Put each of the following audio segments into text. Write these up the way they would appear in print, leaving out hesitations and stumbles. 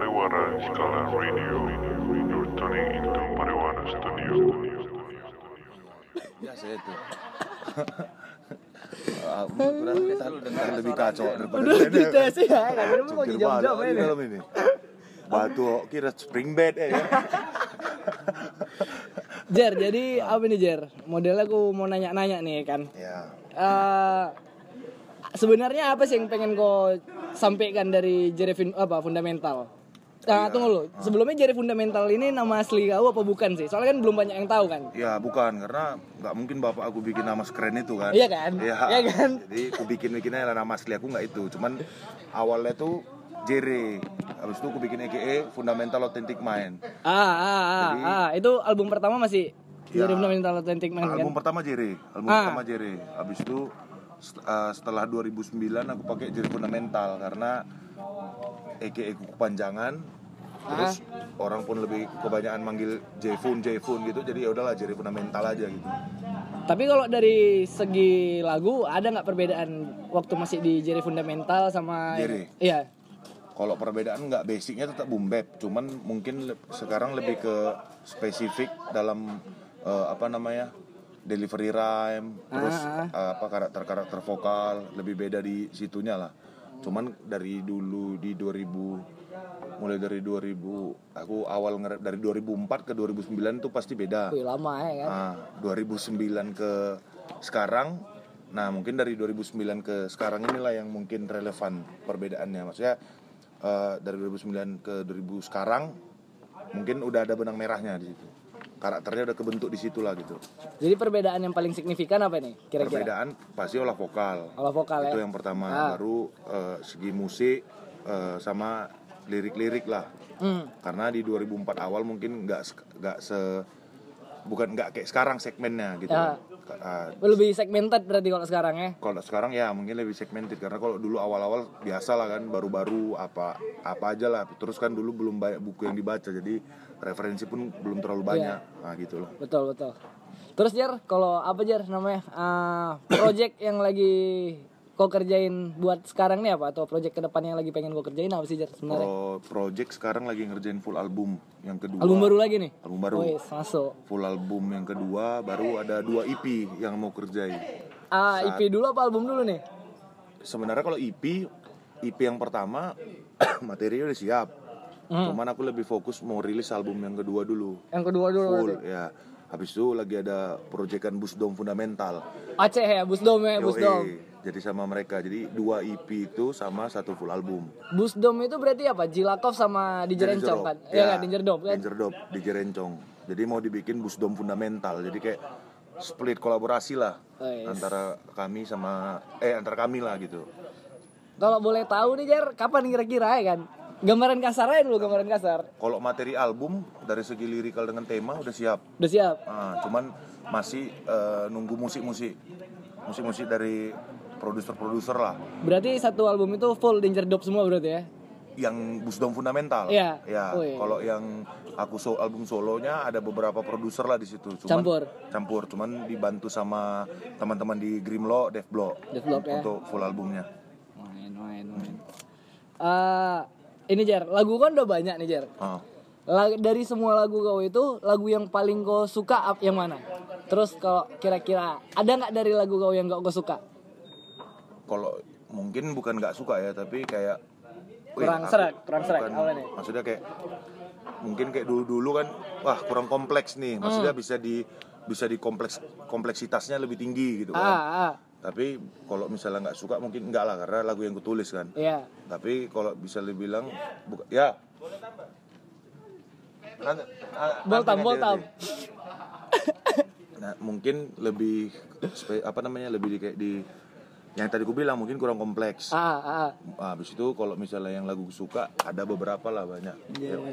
Pariwara Skala Radio. You're turning into Pariwara Studio. Biasa itu. Kurang kita lu dengar lebih kacau daripada ini. Dalam ini. Batu kira spring bed ya. Jer, jadi apa nih Jer? Modelnya aku mau nanya-nanya nih kan. Ya. Sebenarnya apa sih yang pengen kau sampaikan dari Jerry Fundamental? Tunggu dulu. Sebelumnya Jerry Fundamental ini nama asli kau apa bukan sih? Soalnya kan belum banyak yang tahu kan. Iya, bukan karena enggak mungkin bapak aku bikin nama sekeren itu kan. Iya kan? Iya kan? Jadi aku bikin-bikinnya nama asli aku enggak itu. Cuman awalnya tuh Jerry. Habis itu aku bikin EKE Fundamental Authentic Mind. Jadi, itu album pertama masih ya, Jerry Fundamental Authentic Mind album kan? Album pertama Jerry. Habis itu setelah 2009 aku pakai Jerry Fundamental karena EKE ku kepanjangan. Terus orang pun lebih kebanyakan manggil J-Foon gitu. Jadi ya udahlah Jerry Fundamental aja gitu. Tapi kalau dari segi lagu ada enggak perbedaan waktu masih di Jerry Fundamental sama Jerry? Iya. Kalau perbedaan nggak, basicnya tetap boom bap, cuman mungkin sekarang lebih ke spesifik dalam delivery rhyme, terus karakter-karakter vokal lebih beda di situnya lah. Cuman dari dulu di 2000, mulai dari 2000 aku awal nge-rap dari 2004 ke 2009 itu pasti beda. Wih, lama ya kan? 2009 ke sekarang. Nah mungkin dari 2009 ke sekarang inilah yang mungkin relevan perbedaannya. Maksudnya dari 2009 ke 2000 sekarang mungkin udah ada benang merahnya di situ. Karakternya udah kebentuk di situ lah gitu. Jadi perbedaan yang paling signifikan apa nih kira-kira? Perbedaan pasti olah vokal itu ya? Yang pertama. Baru segi musik sama lirik-lirik lah. Karena di 2004 awal mungkin nggak kayak sekarang segmennya gitu. Lebih segmented berarti kalau sekarang ya? Kalau sekarang ya mungkin lebih segmented karena kalau dulu awal-awal biasa lah kan, baru-baru apa aja lah. Terus kan dulu belum banyak buku yang dibaca, jadi referensi pun belum terlalu banyak. Nah gitu loh. Betul. Terus Jer, kalau apa Jer namanya project yang lagi kau kerjain buat sekarang nih apa? Atau project kedepannya yang lagi pengen kau kerjain apa sih Jer sebenarnya? Project sekarang lagi ngerjain full album yang kedua. Album baru lagi nih? Album baru. Wih, masuk. Full album yang kedua, baru ada 2 EP yang mau kerjain. EP dulu apa album dulu nih? Sebenarnya kalau EP yang pertama materinya udah siap. Cuman aku lebih fokus mau rilis album yang kedua dulu. Full berarti? Ya. Habis itu lagi ada proyekan Busdoom Fundamental. Aceh ya, Busdoom ya, Busdoom. Jadi sama mereka, jadi 2 EP itu sama 1 full album. Busdoom itu berarti apa? Jilakov sama DJ Rencong kan? Iya kan, Danger Dub kan? Danger Dub, DJ Rencong. Jadi mau dibikin Busdoom Fundamental, jadi kayak split kolaborasi lah. Antara kami lah gitu. Kalau boleh tahu nih Jer, kapan kira-kira ya kan? Gambaran kasar. Kalau materi album dari segi lirikal dengan tema udah siap. Cuman masih nunggu musik-musik dari produser lah. Berarti 1 album itu full Danger Dub semua berarti ya? Yang Busdoom Fundamental. Iya. Oh, iya. Kalau yang aku album solonya ada beberapa produser lah di situ. Campur. Cuman dibantu sama teman-teman di Grimloc, Deflo untuk full albumnya. Main. Ini Jer, lagu kan udah banyak nih Jer. Dari semua lagu kau itu, lagu yang paling kau suka yang mana? Terus kalau kira-kira ada nggak dari lagu kau yang nggak kau suka? Kalau mungkin bukan nggak suka ya, tapi kayak kurang seret awalnya. Maksudnya kayak mungkin kayak dulu kan, wah kurang kompleks nih. Maksudnya bisa di kompleksitasnya lebih tinggi gitu kan. Tapi kalau misalnya nggak suka mungkin nggak lah karena lagu yang kutulis kan. Iya. Tapi kalau bisa dibilang ya. Boleh tambah. Nah, mungkin lebih lebih kayak di yang tadi ku bilang mungkin kurang kompleks. Habis itu kalau misalnya yang lagu suka ada beberapa lah banyak. Yeah.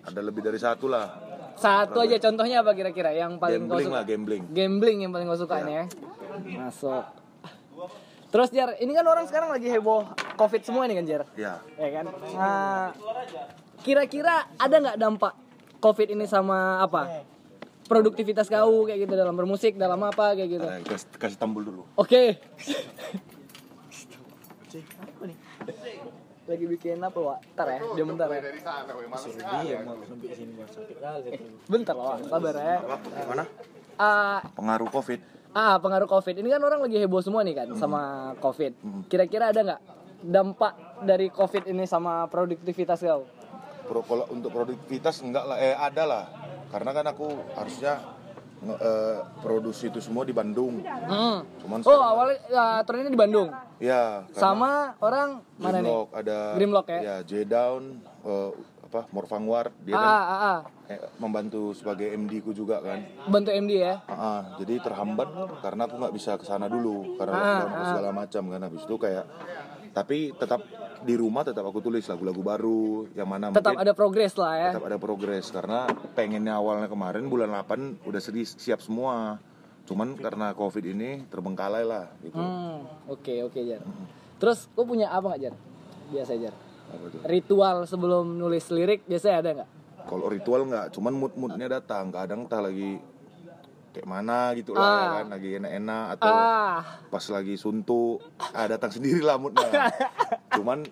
Ada lebih dari 1 lah. 1 aja contohnya apa kira-kira yang paling kau suka? Gambling yang paling kau suka nih ya. Masuk. Terus Jer, ini kan orang sekarang lagi heboh Covid semua nih kan Jer? Iya kan? Kira-kira ada gak dampak Covid ini sama apa? Produktivitas kau kayak gitu dalam bermusik, dalam apa kayak gitu? Kasih tambul dulu. Oke. Apa nih? Lagi bikin apa, Wak? Bentar ya, dia bentar ya. Bentar lah, sabar ya. Gimana? Pengaruh COVID. Pengaruh COVID. Ini kan orang lagi heboh semua nih kan sama COVID. Kira-kira ada nggak dampak dari COVID ini sama produktivitas kau? Kalau untuk produktivitas enggak lah, ada lah. Karena kan aku harusnya produksi itu semua di Bandung. Cuman awalnya turunnya di Bandung. Ya. Sama orang mana nih? Ada Grimloc ya. Ya, J-Down, Morfangwar dia membantu sebagai MD ku juga kan. Bantu MD ya. Jadi terhambat karena aku nggak bisa kesana dulu karena segala macam kan. Habis itu kayak tapi tetap di rumah tetap aku tulis lagu-lagu baru yang mana tetap mungkin, ada progres lah ya. Tetap ada progres karena pengennya awalnya kemarin bulan 8 udah siap semua. Cuman karena Covid ini terbengkalai lah gitu. Oke, Jar. Terus lu punya apa enggak, Jar? Biasa, Jar. Ritual sebelum nulis lirik biasanya ada enggak? Kalau ritual enggak, cuman mood-moodnya datang. Kadang entah lagi kayak mana gitu lah kan, lagi enak-enak atau pas lagi suntuk datang sendirilah moodnya. Cuman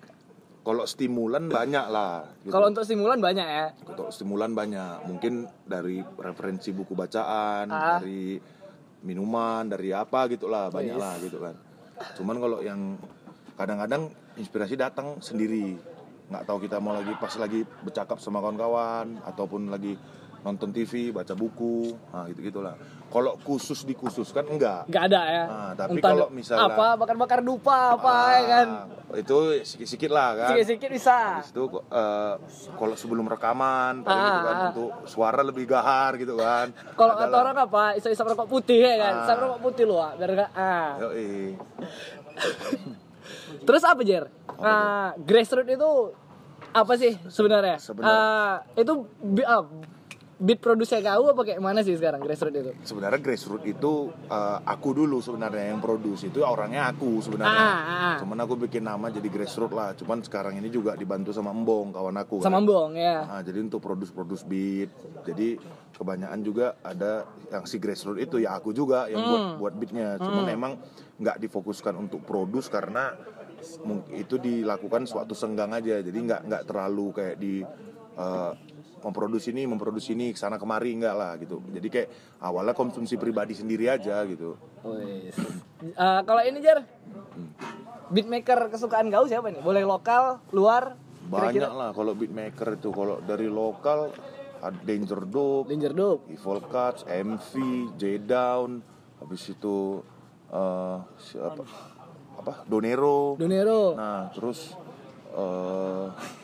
kalau stimulan banyak lah gitu. Kalau untuk stimulan banyak ya? Untuk stimulan banyak, mungkin dari referensi buku bacaan, dari minuman, dari apa gitu lah, banyak lah gitu kan. Cuman kalau yang kadang-kadang inspirasi datang sendiri, gak tahu kita mau lagi pas lagi bercakap sama kawan-kawan ataupun lagi nonton TV, baca buku, gitu-gitulah. Kalau khusus dikhususkan enggak ada ya. Tapi kalau misalnya apa bakar-bakar dupa apa ya kan. Itu sikit-sikit lah kan. Sikit-sikit bisa. Habis itu kalau sebelum rekaman paling itu kan untuk suara lebih gahar gitu kan. Kalau kata orang apa? Isap rokok putih ya kan. Isap rokok putih lu biar enggak. Terus apa, Jer? Grassroots itu apa sih sebenarnya? Itu beat produser kau apa kayak mana sih sekarang grassroots itu? Sebenarnya grassroots itu aku dulu sebenarnya yang produce itu orangnya aku sebenarnya. Cuman aku bikin nama jadi grassroots lah. Cuman sekarang ini juga dibantu sama Embong kawan aku. Sama Embong ya. Jadi untuk produce beat. Jadi kebanyakan juga ada yang si grassroots itu ya aku juga yang buat beatnya. Cuman emang nggak difokuskan untuk produce karena itu dilakukan suatu senggang aja. Jadi nggak terlalu kayak di memproduksi ini kesana kemari enggak lah gitu. Jadi kayak awalnya konsumsi pribadi sendiri aja gitu. Kalau ini Jar, beatmaker kesukaan kau siapa nih? Boleh lokal, luar? Banyak lah kalau beatmaker itu. Kalau dari lokal ada Danger Dub, Evil Cuts, MV, J-Down, habis itu Donero. Nah, terus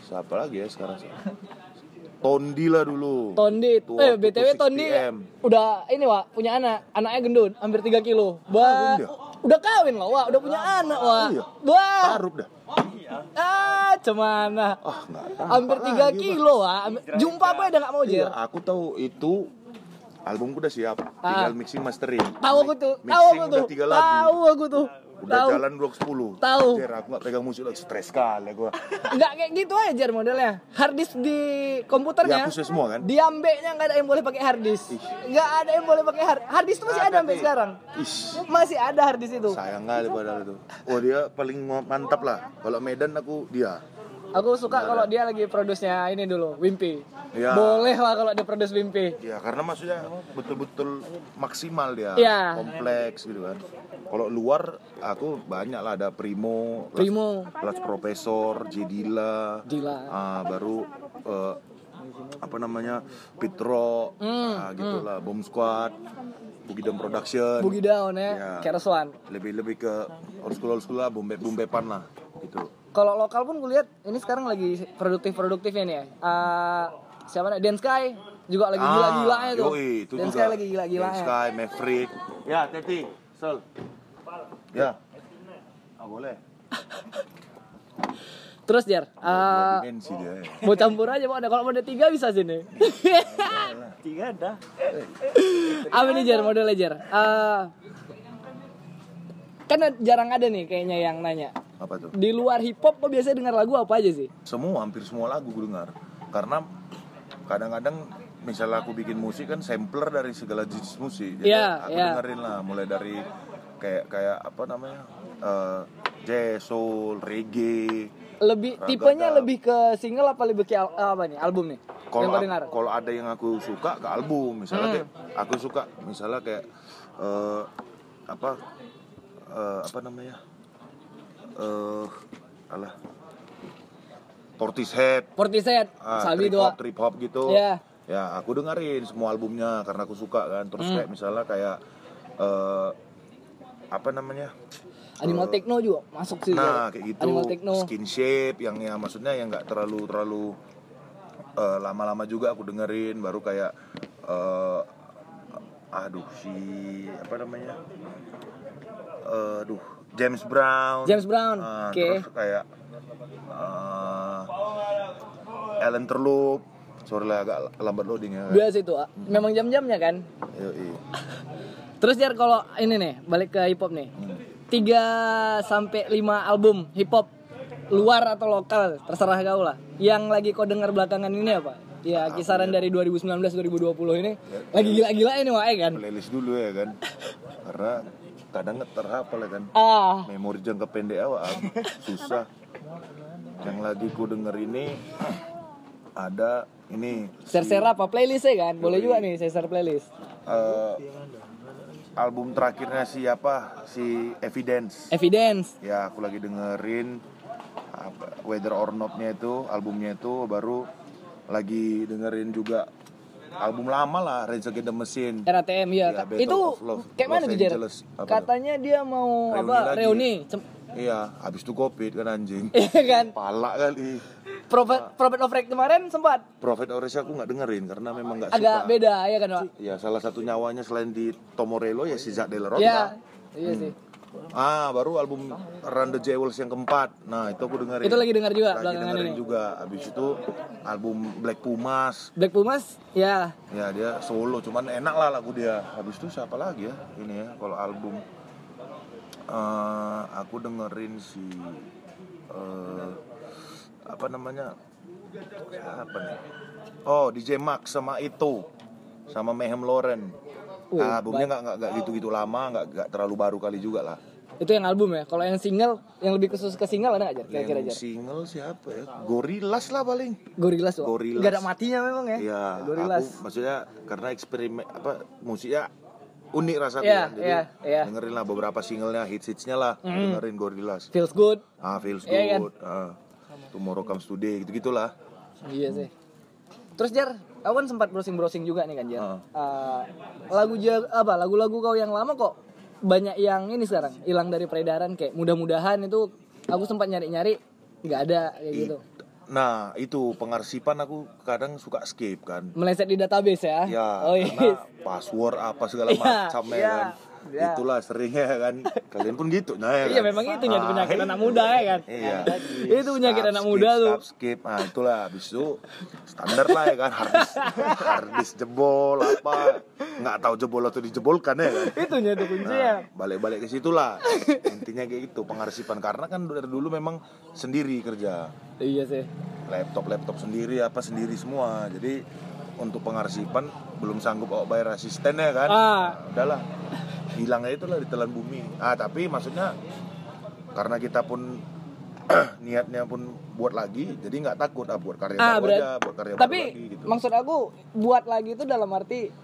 siapa lagi ya sekarang? Tondi lah dulu. Tondi. BTW Tondi udah ini Wak, punya anak. Anaknya gendut, hampir 3 kilo. Udah kawin loh, Wak, udah punya anak, Wak. Taruh dah. Cemana. Hampir 3 kilo, Wak. Jumpa gue udah enggak mau, Jer. Aku tahu itu albumku udah siap. Tinggal mixing mastering. Tahu aku tuh. Udah jalan 210. Tahu. Jer, aku enggak pegang musik lagi, stres kali gua. Enggak kayak gitu aja Jer modelnya. Hard disk di komputernya. Ya aku semua kan. Di ambeknya enggak ada yang boleh pakai hard disk. Enggak ada yang boleh pakai hard disk tuh masih ada sampai sekarang. Masih ada hard disk itu. Sayang kali padahal itu. Oh, dia paling mantap lah. Kalau Medan aku dia. Aku suka kalau dia lagi produce-nya ini dulu, Wimpy. Ya. Boleh lah kalau dia produce Wimpy. Ya, karena maksudnya betul-betul maksimal dia, kompleks gitu kan. Kalau luar aku banyak lah, ada Primo, Plus Profesor, Jedila. Pitro, gitulah, Bomb Squad, Boogie Down Production. Boogie Down ya. Keras One. Lebih ke old school lah, bombepan lah gitu. Kalau lokal pun gue lihat ini sekarang lagi produktifnya nih ya. Siapa namanya? Dan Sky juga lagi gila-gilanya tuh. Itu Dan juga. Sky lagi gila-gilanya. Dan Sky, Maverick. Ya, Teti, Sol. Ya. Boleh. Terus Jer, mau campur aja mau ada. Kalau model 3 bisa sini. 3 ada. Apa nih Jer, modelnya Jer? Kan jarang ada nih kayaknya yang nanya. Apa tuh? Di luar hip hop lo biasanya dengar lagu apa aja sih? Hampir semua lagu gue dengar. Karena kadang-kadang misalnya aku bikin musik kan sampler dari segala jenis musik. Jadi aku dengerin lah mulai dari kayak apa namanya? jazz, soul, reggae. Lebih ragada. Tipenya lebih ke single apa lebih ke apa nih album nih? Kalau ada yang aku suka ke album, misalnya kayak aku suka misalnya kayak Portishead, trip hop gitu. Yeah. Ya, aku dengerin semua albumnya karena aku suka kan. Terus kayak misalnya kayak Animal Techno juga masuk sih. Nah, kayak gitu. Animal Techno. Skin Shape yang maksudnya yang enggak terlalu lama-lama juga aku dengerin, baru kayak James Brown. Okay. Terus kayak Alan Terloop. Sorry lah agak lambat loadingnya. Biasa itu. Memang jam-jamnya kan. Iya. Terus Jar, kalau ini nih balik ke hip hop nih. 3-5 album hip hop luar atau lokal, terserah kau lah. Yang lagi kau dengar belakangan ini apa? Ya kisaran dari 2019-2020 ini ya, lagi gila-gila ini wae kan. Playlist dulu ya kan. Karena kadang terhafal ya kan. Memori jangka pendek awak susah. Yang lagi ku denger ini ada ini share apa playlist ya kan? Boleh juga nih share playlist. Album terakhirnya si Evidence. Ya, aku lagi dengerin Whether or Not-nya itu, albumnya itu, baru lagi dengerin juga album lama lah, Rage Against the Machine. RATM ya. Itu kayak mana tuh Jer? Katanya dia mau reuni. Iya, habis itu Covid kan anjing. Iya kan? Palak kali. Prophet of Rage kemarin sempat. Prophet of Rage aku enggak dengerin karena memang enggak suka. Agak beda ya kan, Pak? Iya, salah satu nyawanya selain di Tomorello ya si Zack De La Rocha. Iya. Iya sih. Baru album Run The Jewels yang keempat. Nah, itu aku dengerin. Itu lagi denger juga belakangan ini. Habis itu album Black Pumas, ya. Ya, dia solo cuman enak lah lagu dia. Habis itu siapa lagi ya? Ini ya, kalau album aku dengerin si DJ Max sama itu sama Mayhem Lauren. Albumnya nggak gitu-gitu lama, nggak terlalu baru kali juga lah. Itu yang album ya. Kalau yang single, yang lebih khusus ke single ada nggak? Kira-kira aja. Single siapa ya? Gorillaz lah paling. Gorillaz. Gak ada matinya memang ya. Iya. Gorillaz. Aku maksudnya karena eksperimen musiknya unik rasanya. Jadi dengerin lah beberapa singlenya, hits-hitsnya lah. Dengerin Gorillaz. Feels Good. Feels Good. Tomorrow Comes Today, gitu-gitulah. Iya sih. Terus Jar, aku kan sempat browsing juga nih kan Jar. Lagu-lagu kau yang lama kok banyak yang ini sekarang hilang dari peredaran, kayak mudah-mudahan itu aku sempat nyari-nyari nggak ada kayak gitu. Nah, itu pengarsipan aku kadang suka skip kan. Meleset di database ya. Iya. Password apa segala macam kan. Ya. Itulah seringnya kan. Kalian pun gitu nah ya. Iya kan? Memang itu jadi penyakit anak muda ya kan. Iya. Itu penyakit anak muda tuh. Skip. Nah, itulah habis itu standar lah ya kan. Hardis jebol apa. Enggak tahu jebol atau dijebolkan ya kan. Itunya tuh kuncinya. Nah, balik-balik ke situlah. Intinya kayak gitu pengarsipan karena kan dari dulu memang sendiri kerja. Iya sih. Laptop sendiri apa sendiri semua. Jadi untuk pengarsipan belum sanggup bayar asisten ya kan. Nah, udahlah. Hilangnya itulah ditelan bumi. Tapi maksudnya karena kita pun niatnya pun buat lagi, jadi nggak takut buat karya baru aja, buat karya baru lagi. Gitu. Maksud aku buat lagi itu dalam arti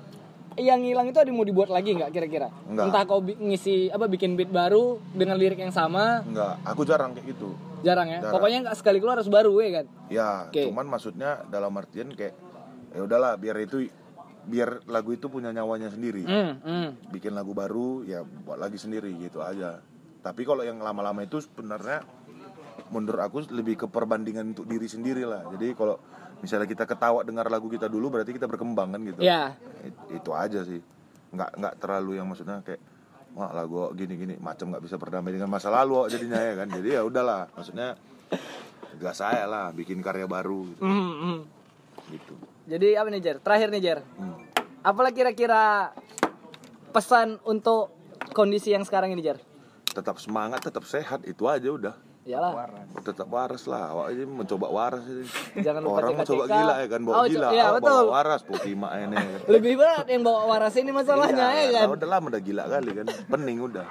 yang hilang itu ada mau dibuat lagi nggak kira-kira? Enggak. Entah kau bikin beat baru dengan lirik yang sama? Enggak, aku jarang kayak gitu. Jarang ya? Jarang. Pokoknya nggak sekali keluar harus baru ya kan? Ya, cuman maksudnya dalam artian kayak ya udahlah biar lagu itu punya nyawanya sendiri. Bikin lagu baru ya buat lagi sendiri gitu aja. Tapi kalau yang lama-lama itu sebenarnya menurut aku lebih ke perbandingan untuk diri sendiri lah. Jadi kalau misalnya kita ketawa dengar lagu kita dulu berarti kita berkembang kan gitu. Yeah. Itu aja sih. Enggak terlalu yang maksudnya kayak wah lagu gini-gini macam enggak bisa berdamai dengan masa lalu jadinya ya kan. Jadi ya udahlah maksudnya enggak saya lah bikin karya baru gitu. Gitu. Jadi apa nih Jer? Terakhir nih Jer. Apalah kira-kira pesan untuk kondisi yang sekarang ini Jer? Tetap semangat, tetap sehat, itu aja udah. Iyalah. Tetap waras lah. Awak ini mencoba waras ini. Jangan lupa orang mencoba gila ya kan, bawa gila. Iya, bawa waras Pokima ini. Lebih berat yang bawa waras ini masalahnya ya kan. Udah lama udah gila kali kan. Pening udah.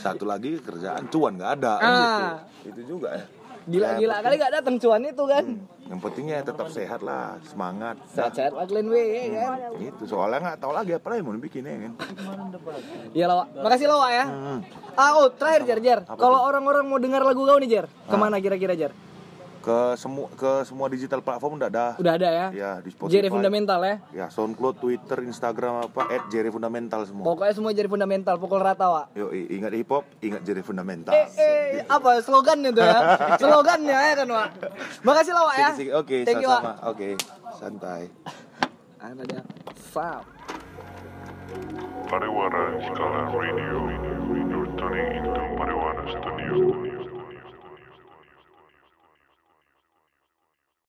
Satu lagi kerjaan cuan enggak ada gitu. Itu juga ya. Gila-gila kali gak datang cuan itu kan. Yang pentingnya tetap sehat lah, semangat. Sehat-sehat lah kalian weh kan. Itu soalnya gak tahu lagi apa yang mau dibikin ya kan. Iya Lawak, makasih Lawak ya. Oh terakhir Jer, kalau orang-orang mau dengar lagu kau nih Jer, kemana kira-kira Jer? Ke semua digital platform udah ada. Udah ada ya? Ya, di Spotify. Jerry Fundamental ya? Ya, SoundCloud, Twitter, Instagram apa, @JerryFundamental semua. Pokoknya semua Jerry Fundamental, pukul rata Wak. Yo, ingat hip hop, ingat Jerry Fundamental. Apa slogannya tuh ya? Slogannya ya kan Wak. Makasih lah Wak ya. Oke, sama-sama. Oke, santai. Ada dia. Fab. Pariwara Skala Radio. You're turning into Pariwara Studio.